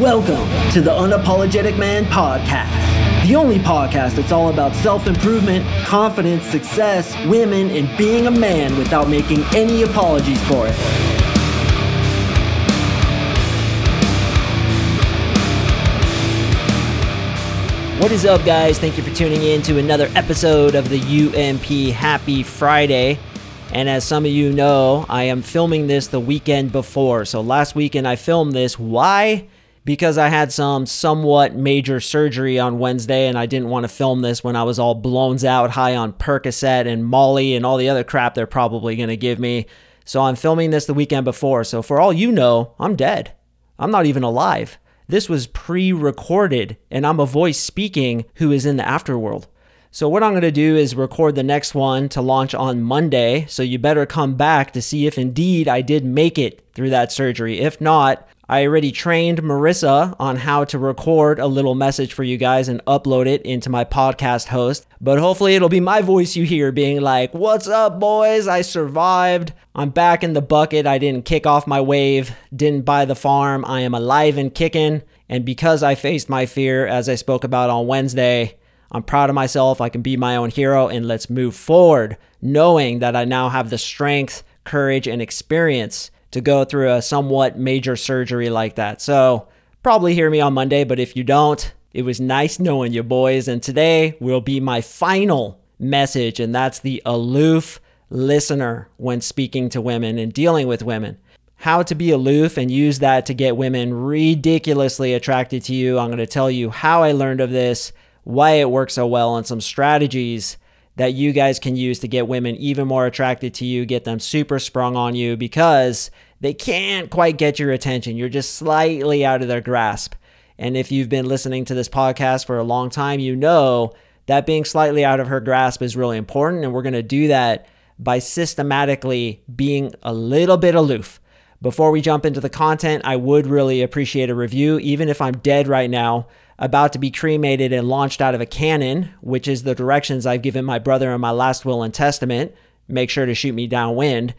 Welcome to the Unapologetic Man Podcast, the only podcast that's all about self-improvement, confidence, success, women, and being a man without making any apologies for it. What is up, guys? Thank you for tuning in to another episode of the UMP. Happy Friday. And as some of you know, I am filming this the weekend before. So last weekend I filmed this. Why? Because I had some somewhat major surgery on Wednesday and I didn't want to film this when I was all blown out, high on Percocet and Molly and all the other crap they're probably going to give me. So I'm filming this the weekend before. So for all you know, I'm dead. I'm not even alive. This was pre-recorded and I'm a voice speaking who is in the afterworld. So what I'm going to do is record the next one to launch on Monday. So you better come back to see if indeed I did make it through that surgery. If not, I already trained Marissa on how to record a little message for you guys and upload it into my podcast host. But hopefully it'll be my voice you hear being like, what's up, boys? I survived. I'm back in the bucket. I didn't kick off my wave. Didn't buy the farm. I am alive and kicking. And because I faced my fear, as I spoke about on Wednesday, I'm proud of myself. I can be my own hero. And let's move forward, knowing that I now have the strength, courage, and experience to go through a somewhat major surgery like that. So probably hear me on Monday, but if you don't, it was nice knowing you, boys. And today will be my final message, and that's the aloof listener when speaking to women and dealing with women. How to be aloof and use that to get women ridiculously attracted to you. I'm going to tell you how I learned of this, why it works so well, and some strategies that you guys can use to get women even more attracted to you, get them super sprung on you because they can't quite get your attention. You're just slightly out of their grasp. And if you've been listening to this podcast for a long time, you know that being slightly out of her grasp is really important. And we're going to do that by systematically being a little bit aloof. Before we jump into the content, I would really appreciate a review, even if I'm dead right now, about to be cremated and launched out of a cannon, which is the directions I've given my brother in my last will and testament. Make sure to shoot me downwind.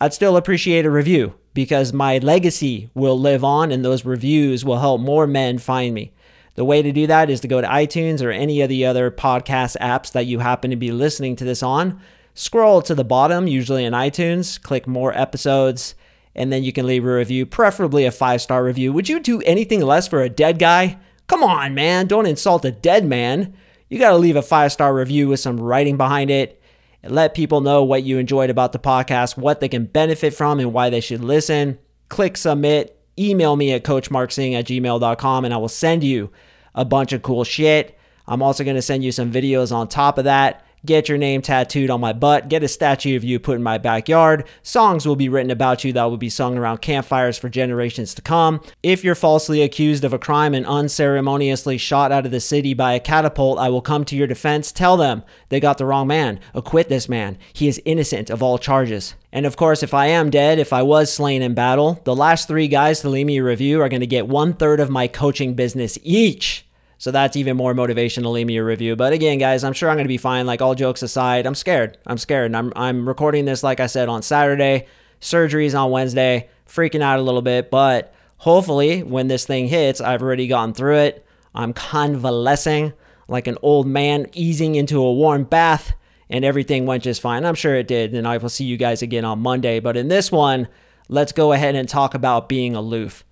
I'd still appreciate a review because my legacy will live on and those reviews will help more men find me. The way to do that is to go to iTunes or any of the other podcast apps that you happen to be listening to this on. Scroll to the bottom, usually in iTunes, click more episodes, and then you can leave a review, preferably a 5-star review. Would you do anything less for a dead guy? Come on, man. Don't insult a dead man. You got to leave a 5-star review with some writing behind it and let people know what you enjoyed about the podcast, what they can benefit from, and why they should listen. Click submit. Email me at coachmarksing@gmail.com, and I will send you a bunch of cool shit. I'm also going to send you some videos on top of that. Get your name tattooed on my butt. Get a statue of you put in my backyard. Songs will be written about you that will be sung around campfires for generations to come. If you're falsely accused of a crime and unceremoniously shot out of the city by a catapult, I will come to your defense. Tell them they got the wrong man. Acquit this man. He is innocent of all charges. And of course, if I am dead, if I was slain in battle, the last 3 guys to leave me a review are going to get 1/3 of my coaching business each. So that's even more motivation to leave me a review. But again, guys, I'm sure I'm going to be fine. Like, all jokes aside, I'm scared. And I'm recording this, like I said, on Saturday. Surgery's on Wednesday. Freaking out a little bit. But hopefully when this thing hits, I've already gotten through it. I'm convalescing like an old man easing into a warm bath. And everything went just fine. I'm sure it did. And I will see you guys again on Monday. But in this one, let's go ahead and talk about being aloof.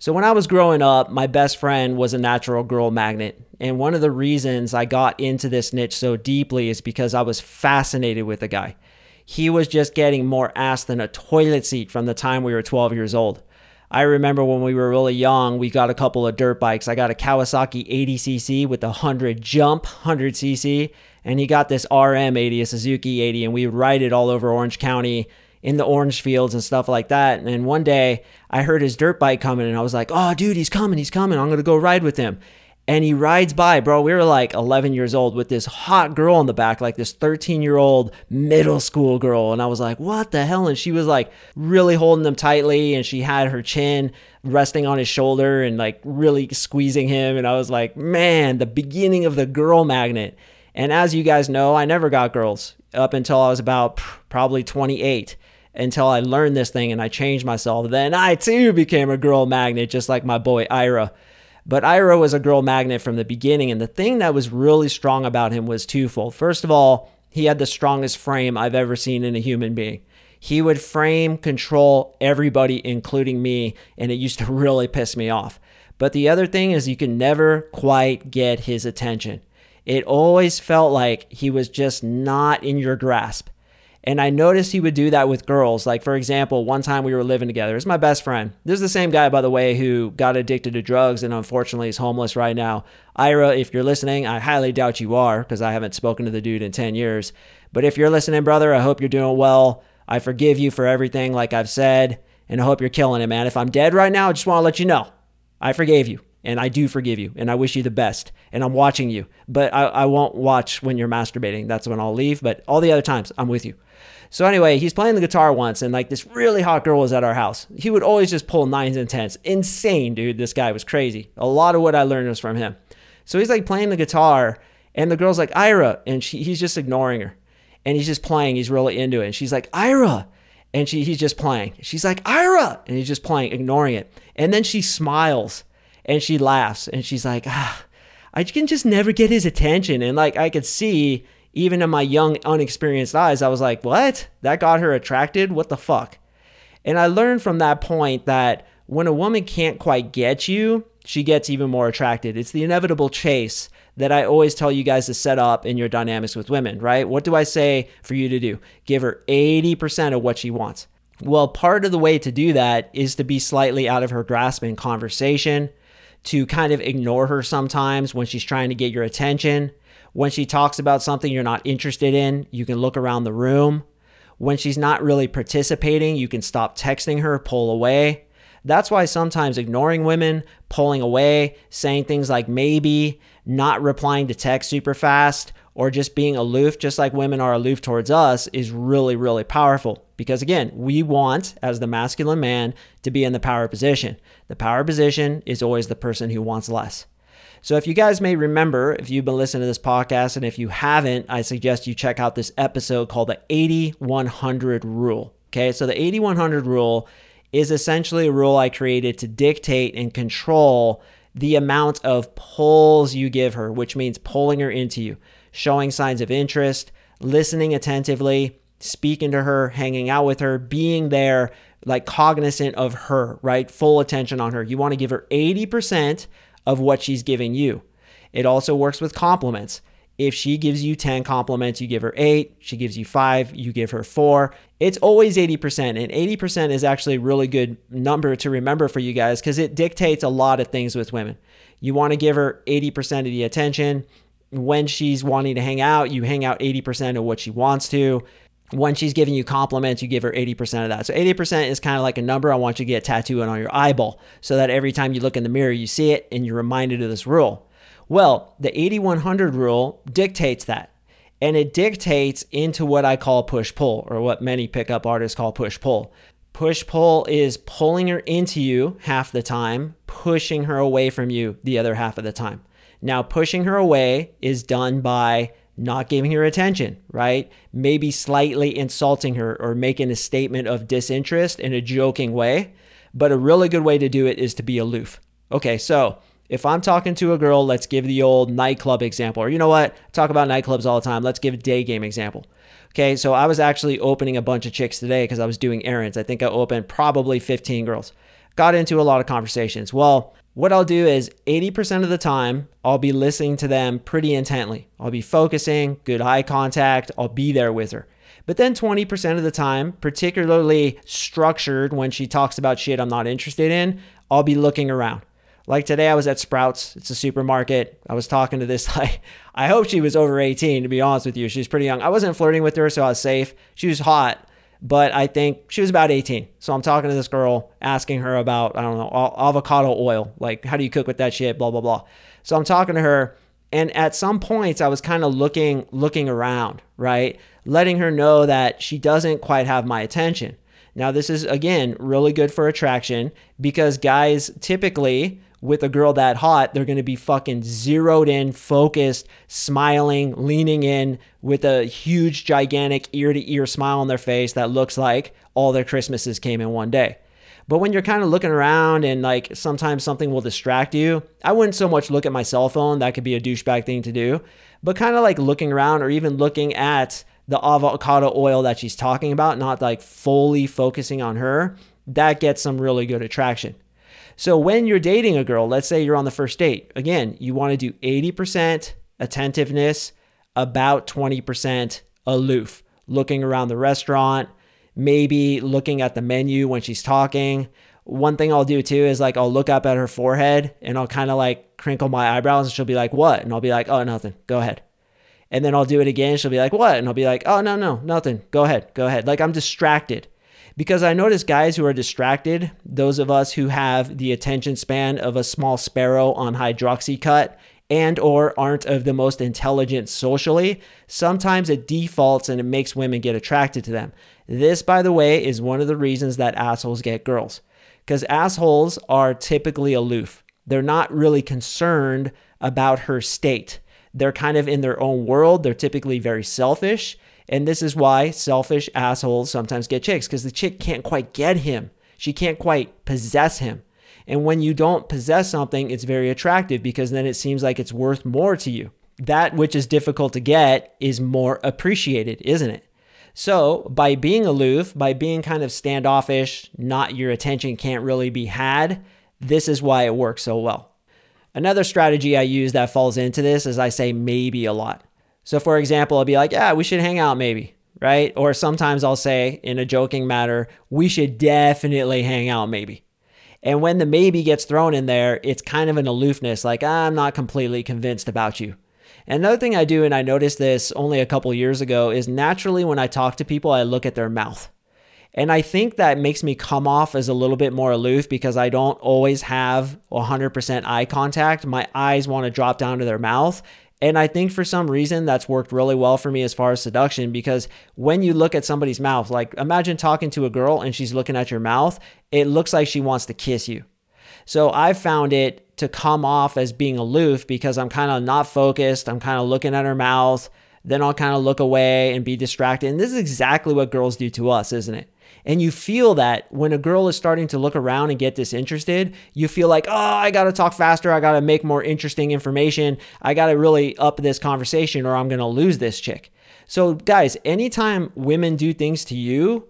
So when I was growing up, my best friend was a natural girl magnet. And one of the reasons I got into this niche so deeply is because I was fascinated with the guy. He was just getting more ass than a toilet seat from the time we were 12 years old. I remember when we were really young, we got a couple of dirt bikes. I got a Kawasaki 80cc with a 100 jump, 100cc. And he got this RM80, a Suzuki 80, and we would ride it all over Orange County, in the orange fields and stuff like that. And one day I heard his dirt bike coming and I was like, oh dude, he's coming. I'm going to go ride with him. And he rides by, bro. We were like 11 years old with this hot girl in the back, like this 13-year-old middle school girl. And I was like, what the hell? And she was like really holding him tightly. And she had her chin resting on his shoulder and like really squeezing him. And I was like, man, the beginning of the girl magnet. And as you guys know, I never got girls up until I was about probably 28. until I learned this thing and I changed myself. Then I too became a girl magnet, just like my boy Ira. But Ira was a girl magnet from the beginning, and the thing that was really strong about him was twofold. First of all, he had the strongest frame I've ever seen in a human being. He would frame control everybody, including me, and it used to really piss me off. But the other thing is you can never quite get his attention. It always felt like he was just not in your grasp. And I noticed he would do that with girls. Like, for example, one time we were living together. It's my best friend. This is the same guy, by the way, who got addicted to drugs and unfortunately is homeless right now. Ira, if you're listening, I highly doubt you are because I haven't spoken to the dude in 10 years. But if you're listening, brother, I hope you're doing well. I forgive you for everything like I've said, and I hope you're killing it, man. If I'm dead right now, I just want to let you know. I forgave you, and I do forgive you, and I wish you the best, and I'm watching you. But I won't watch when you're masturbating. That's when I'll leave, but all the other times, I'm with you. So anyway, he's playing the guitar once, and like this really hot girl was at our house. He would always just pull 9s and 10s. Insane, dude. This guy was crazy. A lot of what I learned was from him. So he's like playing the guitar, and the girl's like, Ira, and he's just ignoring her. And he's just playing. He's really into it. And she's like, Ira. And he's just playing. She's like, Ira. And he's just playing, ignoring it. And then she smiles and she laughs. And she's like, I can just never get his attention. And like, I could see, even in my young, unexperienced eyes, I was like, what? That got her attracted? What the fuck? And I learned from that point that when a woman can't quite get you, she gets even more attracted. It's the inevitable chase that I always tell you guys to set up in your dynamics with women, right? What do I say for you to do? Give her 80% of what she wants. Well, part of the way to do that is to be slightly out of her grasp in conversation, to kind of ignore her sometimes when she's trying to get your attention. When she talks about something you're not interested in, you can look around the room. When she's not really participating, you can stop texting her, pull away. That's why sometimes ignoring women, pulling away, saying things like maybe, not replying to text super fast, or just being aloof, just like women are aloof towards us, is really, really powerful. Because again, we want, as the masculine man, to be in the power position. The power position is always the person who wants less. So if you guys may remember, if you've been listening to this podcast, and if you haven't, I suggest you check out this episode called the 80-100 Rule. Okay, so the 80-100 Rule is essentially a rule I created to dictate and control the amount of pulls you give her, which means pulling her into you, showing signs of interest, listening attentively, speaking to her, hanging out with her, being there, like cognizant of her, right? Full attention on her. You want to give her 80% of what she's giving you. It also works with compliments. If she gives you 10 compliments, you give her 8. She gives you 5, you give her 4. It's always 80%, and 80% is actually a really good number to remember for you guys because it dictates a lot of things with women. You want to give her 80% of the attention. When she's wanting to hang out, you hang out 80% of what she wants to. When she's giving you compliments, you give her 80% of that. So 80% is kind of like a number I want you to get tattooed on your eyeball so that every time you look in the mirror, you see it and you're reminded of this rule. Well, the 80-100 rule dictates that, and it dictates into what I call push-pull, or what many pickup artists call push-pull. Push-pull is pulling her into you half the time, pushing her away from you the other half of the time. Now, pushing her away is done by not giving her attention, right? Maybe slightly insulting her or making a statement of disinterest in a joking way, but a really good way to do it is to be aloof. Okay, so if I'm talking to a girl, let's give the old nightclub example. Or you know what? Talk about nightclubs all the time. Let's give a day game example. Okay, so I was actually opening a bunch of chicks today because I was doing errands. I think I opened probably 15 girls. Got into a lot of conversations. Well, what I'll do is 80% of the time, I'll be listening to them pretty intently. I'll be focusing, good eye contact. I'll be there with her. But then 20% of the time, particularly structured when she talks about shit I'm not interested in, I'll be looking around. Like today I was at Sprouts, it's a supermarket. I was talking to this, like, I hope she was over 18, to be honest with you. She's pretty young. I wasn't flirting with her, so I was safe. She was hot, but I think she was about 18. So I'm talking to this girl, asking her about, I don't know, avocado oil. Like, how do you cook with that shit, blah, blah, blah. So I'm talking to her, and at some points I was kind of looking around, right? Letting her know that she doesn't quite have my attention. Now this is, again, really good for attraction because guys typically with a girl that hot, they're going to be fucking zeroed in, focused, smiling, leaning in with a huge, gigantic ear-to-ear smile on their face that looks like all their Christmases came in one day. But when you're kind of looking around and like sometimes something will distract you, I wouldn't so much look at my cell phone. That could be a douchebag thing to do. But kind of like looking around or even looking at the avocado oil that she's talking about, not like fully focusing on her, that gets some really good attraction. So when you're dating a girl, let's say you're on the first date, again, you want to do 80% attentiveness, about 20% aloof, looking around the restaurant, maybe looking at the menu when she's talking. One thing I'll do too is like, I'll look up at her forehead and I'll kind of like crinkle my eyebrows and she'll be like, what? And I'll be like, oh, nothing, go ahead. And then I'll do it again. She'll be like, what? And I'll be like, oh, no, nothing. Go ahead. Like I'm distracted. Because I notice guys who are distracted, those of us who have the attention span of a small sparrow on hydroxycut and or aren't of the most intelligent socially, sometimes it defaults and it makes women get attracted to them. This, by the way, is one of the reasons that assholes get girls. Because assholes are typically aloof. They're not really concerned about her state. They're kind of in their own world. They're typically very selfish. And this is why selfish assholes sometimes get chicks, because the chick can't quite get him. She can't quite possess him. And when you don't possess something, it's very attractive because then it seems like it's worth more to you. That which is difficult to get is more appreciated, isn't it? So by being aloof, by being kind of standoffish, not your attention can't really be had, this is why it works so well. Another strategy I use that falls into this is I say maybe a lot. So for example, I'll be like, yeah, we should hang out maybe, right? Or sometimes I'll say in a joking manner, we should definitely hang out maybe. And when the maybe gets thrown in there, it's kind of an aloofness, like I'm not completely convinced about you. Another thing I do, and I noticed this only a couple years ago, is naturally when I talk to people, I look at their mouth. And I think that makes me come off as a little bit more aloof because I don't always have 100% eye contact. My eyes want to drop down to their mouth. And I think for some reason that's worked really well for me as far as seduction, because when you look at somebody's mouth, like imagine talking to a girl and she's looking at your mouth, it looks like she wants to kiss you. So I've found it to come off as being aloof because I'm kind of not focused. I'm kind of looking at her mouth. Then I'll kind of look away and be distracted. And this is exactly what girls do to us, isn't it? And you feel that when a girl is starting to look around and get disinterested, you feel like, oh, I got to talk faster. I got to make more interesting information. I got to really up this conversation or I'm going to lose this chick. So guys, anytime women do things to you,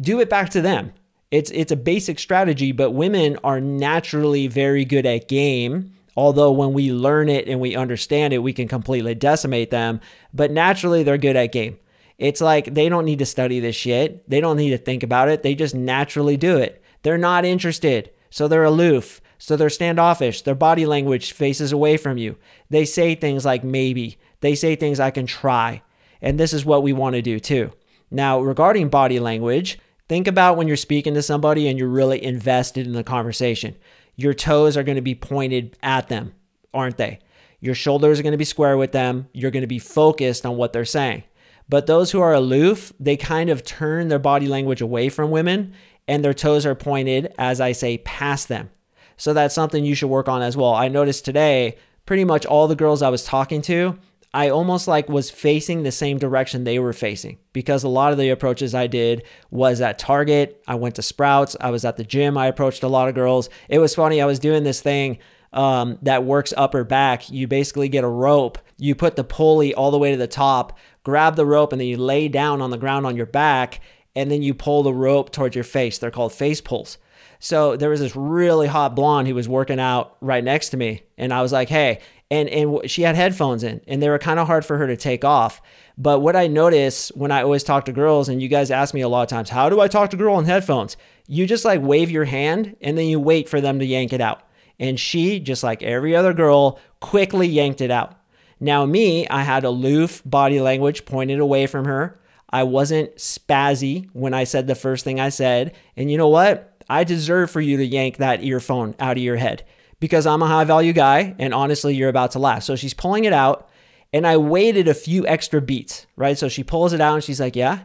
do it back to them. It's a basic strategy, but women are naturally very good at game. Although when we learn it and we understand it, we can completely decimate them. But naturally, they're good at game. It's like they don't need to study this shit. They don't need to think about it. They just naturally do it. They're not interested. So they're aloof. So they're standoffish. Their body language faces away from you. They say things like maybe. They say things I can try. And this is what we want to do too. Now, regarding body language, think about when you're speaking to somebody and you're really invested in the conversation. Your toes are going to be pointed at them, aren't they? Your shoulders are going to be square with them. You're going to be focused on what they're saying. But those who are aloof, they kind of turn their body language away from women and their toes are pointed, as I say, past them. So that's something you should work on as well. I noticed today, pretty much all the girls I was talking to, I almost like was facing the same direction they were facing because a lot of the approaches I did was at Target. I went to Sprouts. I was at the gym. I approached a lot of girls. It was funny. I was doing this thing that works upper back. You basically get a rope. You put the pulley all the way to the top, grab the rope, and then you lay down on the ground on your back, and then you pull the rope towards your face. They're called face pulls. So there was this really hot blonde who was working out right next to me. And I was like, hey, and she had headphones in and they were kind of hard for her to take off. But what I notice when I always talk to girls, and you guys ask me a lot of times, how do I talk to a girl on headphones? You just like wave your hand and then you wait for them to yank it out. And she, just like every other girl, quickly yanked it out. Now me, I had aloof body language pointed away from her. I wasn't spazzy when I said the first thing I said. And you know what? I deserve for you to yank that earphone out of your head because I'm a high value guy and honestly, you're about to laugh. So she's pulling it out and I waited a few extra beats, right? So she pulls it out and she's like, yeah.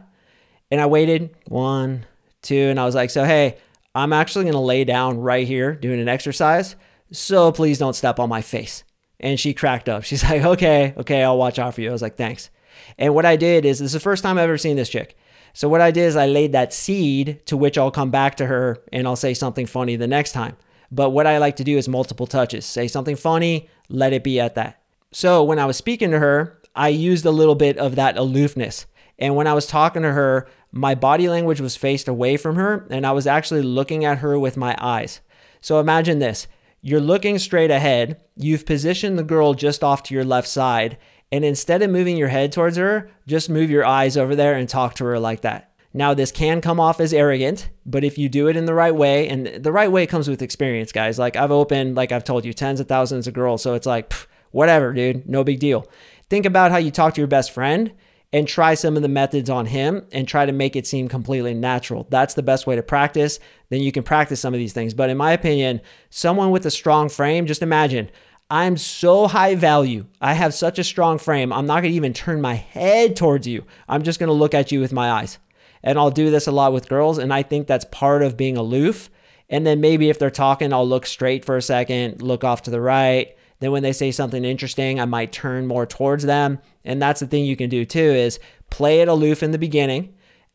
And I waited 1, 2, and I was like, so hey, I'm actually going to lay down right here doing an exercise. so please don't step on my face. And she cracked up. She's like, okay, I'll watch out for you. I was like, thanks. And what I did is, this is the first time I've ever seen this chick. So what I did is I laid that seed, to which I'll come back to her and I'll say something funny the next time. But what I like to do is multiple touches. Say something funny, let it be at that. So when I was speaking to her, I used a little bit of that aloofness. And when I was talking to her, my body language was faced away from her, and I was actually looking at her with my eyes. So imagine this. You're looking straight ahead. You've positioned the girl just off to your left side. And instead of moving your head towards her, just move your eyes over there and talk to her like that. Now, this can come off as arrogant, but if you do it in the right way, and the right way comes with experience, guys. Like I've opened, like I've told you, tens of thousands of girls. So it's like, whatever, dude, no big deal. Think about how you talk to your best friend and try some of the methods on him and try to make it seem completely natural. That's the best way to practice. Then you can practice some of these things. But in my opinion, someone with a strong frame, just imagine, I'm so high value. I have such a strong frame. I'm not going to even turn my head towards you. I'm just going to look at you with my eyes. And I'll do this a lot with girls. And I think that's part of being aloof. And then maybe if they're talking, I'll look straight for a second, look off to the right. Then when they say something interesting, I might turn more towards them. And that's the thing you can do too, is play it aloof in the beginning.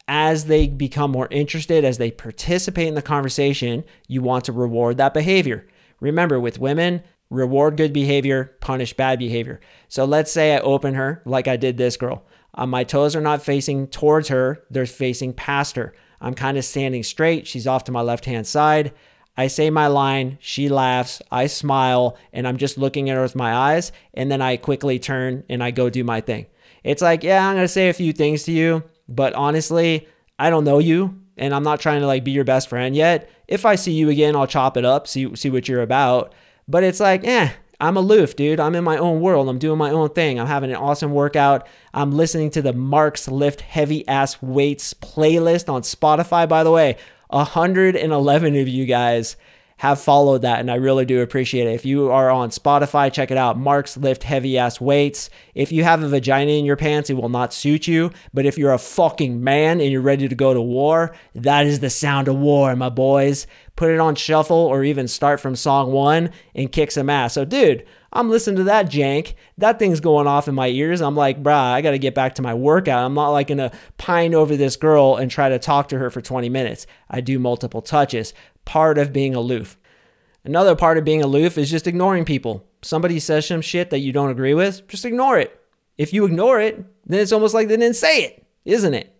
As they become more interested, as they participate in the conversation, you want to reward that behavior. Remember, with women, reward good behavior, punish bad behavior. So let's say I open her like I did this girl. My toes are not facing towards her. They're facing past her. I'm kind of standing straight. She's off to my left-hand side. I say my line. She laughs. I smile. And I'm just looking at her with my eyes. And then I quickly turn and I go do my thing. It's like, yeah, I'm going to say a few things to you. But honestly, I don't know you. And I'm not trying to like be your best friend yet. If I see you again, I'll chop it up. See what you're about. But it's like, I'm aloof, dude. I'm in my own world. I'm doing my own thing. I'm having an awesome workout. I'm listening to the Mark's Lift Heavy Ass Weights playlist on Spotify. By the way, 111 of you guys have followed that, and I really do appreciate it. If you are on Spotify, check it out, Mark's Lift Heavy Ass Weights. If you have a vagina in your pants, it will not suit you. But if you're a fucking man and you're ready to go to war, that is the sound of war, my boys. Put it on shuffle or even start from song one and kick some ass. So, dude, I'm listening to that jank. That thing's going off in my ears. I'm like, bruh, I got to get back to my workout. I'm not like going to pine over this girl and try to talk to her for 20 minutes. I do multiple touches. Part of being aloof. Another part of being aloof is just ignoring people. Somebody says some shit that you don't agree with, just ignore it. If you ignore it, then it's almost like they didn't say it, isn't it?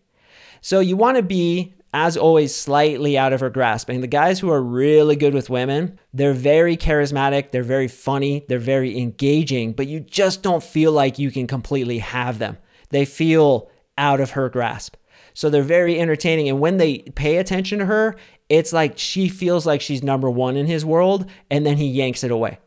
So you want to be, as always, slightly out of her grasp. And the guys who are really good with women, they're very charismatic, they're very funny, they're very engaging, but you just don't feel like you can completely have them. They feel out of her grasp. So they're very entertaining. And when they pay attention to her, it's like she feels like she's number one in his world, and then he yanks it away.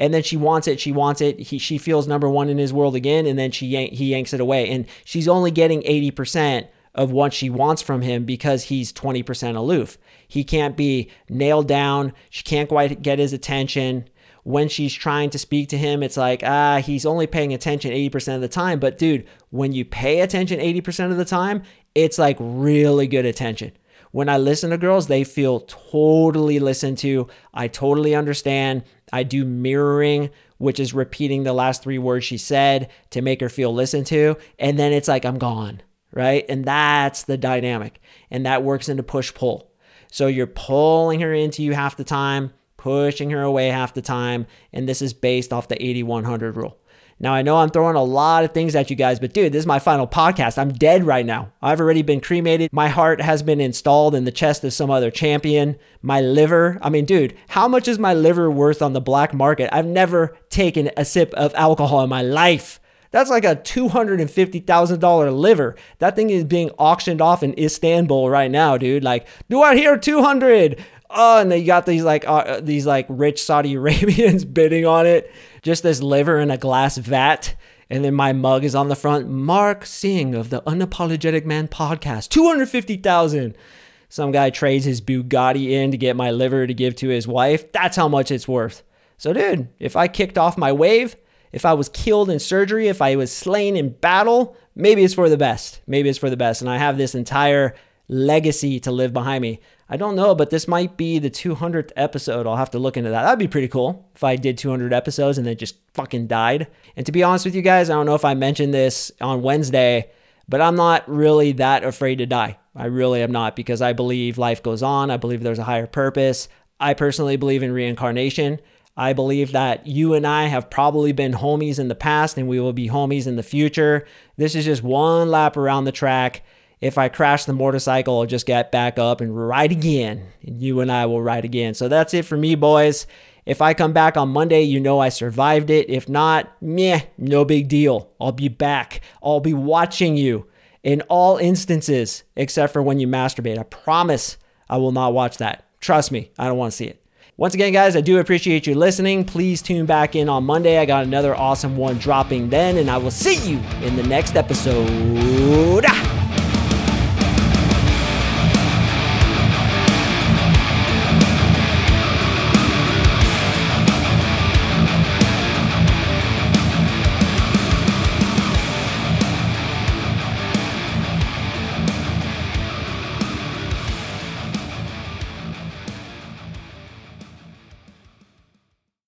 And then she wants it. She feels number one in his world again, and then he yanks it away. And she's only getting 80% of what she wants from him because he's 20% aloof. He can't be nailed down. She can't quite get his attention. When she's trying to speak to him, it's like, he's only paying attention 80% of the time. But dude, when you pay attention 80% of the time, it's like really good attention. When I listen to girls, they feel totally listened to. I totally understand. I do mirroring, which is repeating the last three words she said to make her feel listened to. And then it's like, I'm gone, right? And that's the dynamic. And that works into push-pull. So you're pulling her into you half the time, pushing her away half the time. And this is based off the 80-100 rule. Now, I know I'm throwing a lot of things at you guys, but dude, this is my final podcast. I'm dead right now. I've already been cremated. My heart has been installed in the chest of some other champion. My liver. I mean, dude, how much is my liver worth on the black market? I've never taken a sip of alcohol in my life. That's like a $250,000 liver. That thing is being auctioned off in Istanbul right now, dude. Like, do I hear 200? Oh, and they got these rich Saudi Arabians bidding on it. Just this liver in a glass vat. And then my mug is on the front. Mark Singh of the Unapologetic Man Podcast. 250,000. Some guy trades his Bugatti in to get my liver to give to his wife. That's how much it's worth. So, dude, if I kicked off my wave, if I was killed in surgery, if I was slain in battle, maybe it's for the best. And I have this entire legacy to live behind me. I don't know, but this might be the 200th episode. I'll have to look into that. That'd be pretty cool if I did 200 episodes and then just fucking died. And to be honest with you guys, I don't know if I mentioned this on Wednesday, but I'm not really that afraid to die. I really am not, because I believe life goes on. I believe there's a higher purpose. I personally believe in reincarnation. I believe that you and I have probably been homies in the past and we will be homies in the future. This is just one lap around the track. If I crash the motorcycle, I'll just get back up and ride again. And you and I will ride again. So that's it for me, boys. If I come back on Monday, you know I survived it. If not, meh, no big deal. I'll be back. I'll be watching you in all instances, except for when you masturbate. I promise I will not watch that. Trust me, I don't want to see it. Once again, guys, I do appreciate you listening. Please tune back in on Monday. I got another awesome one dropping then, and I will see you in the next episode.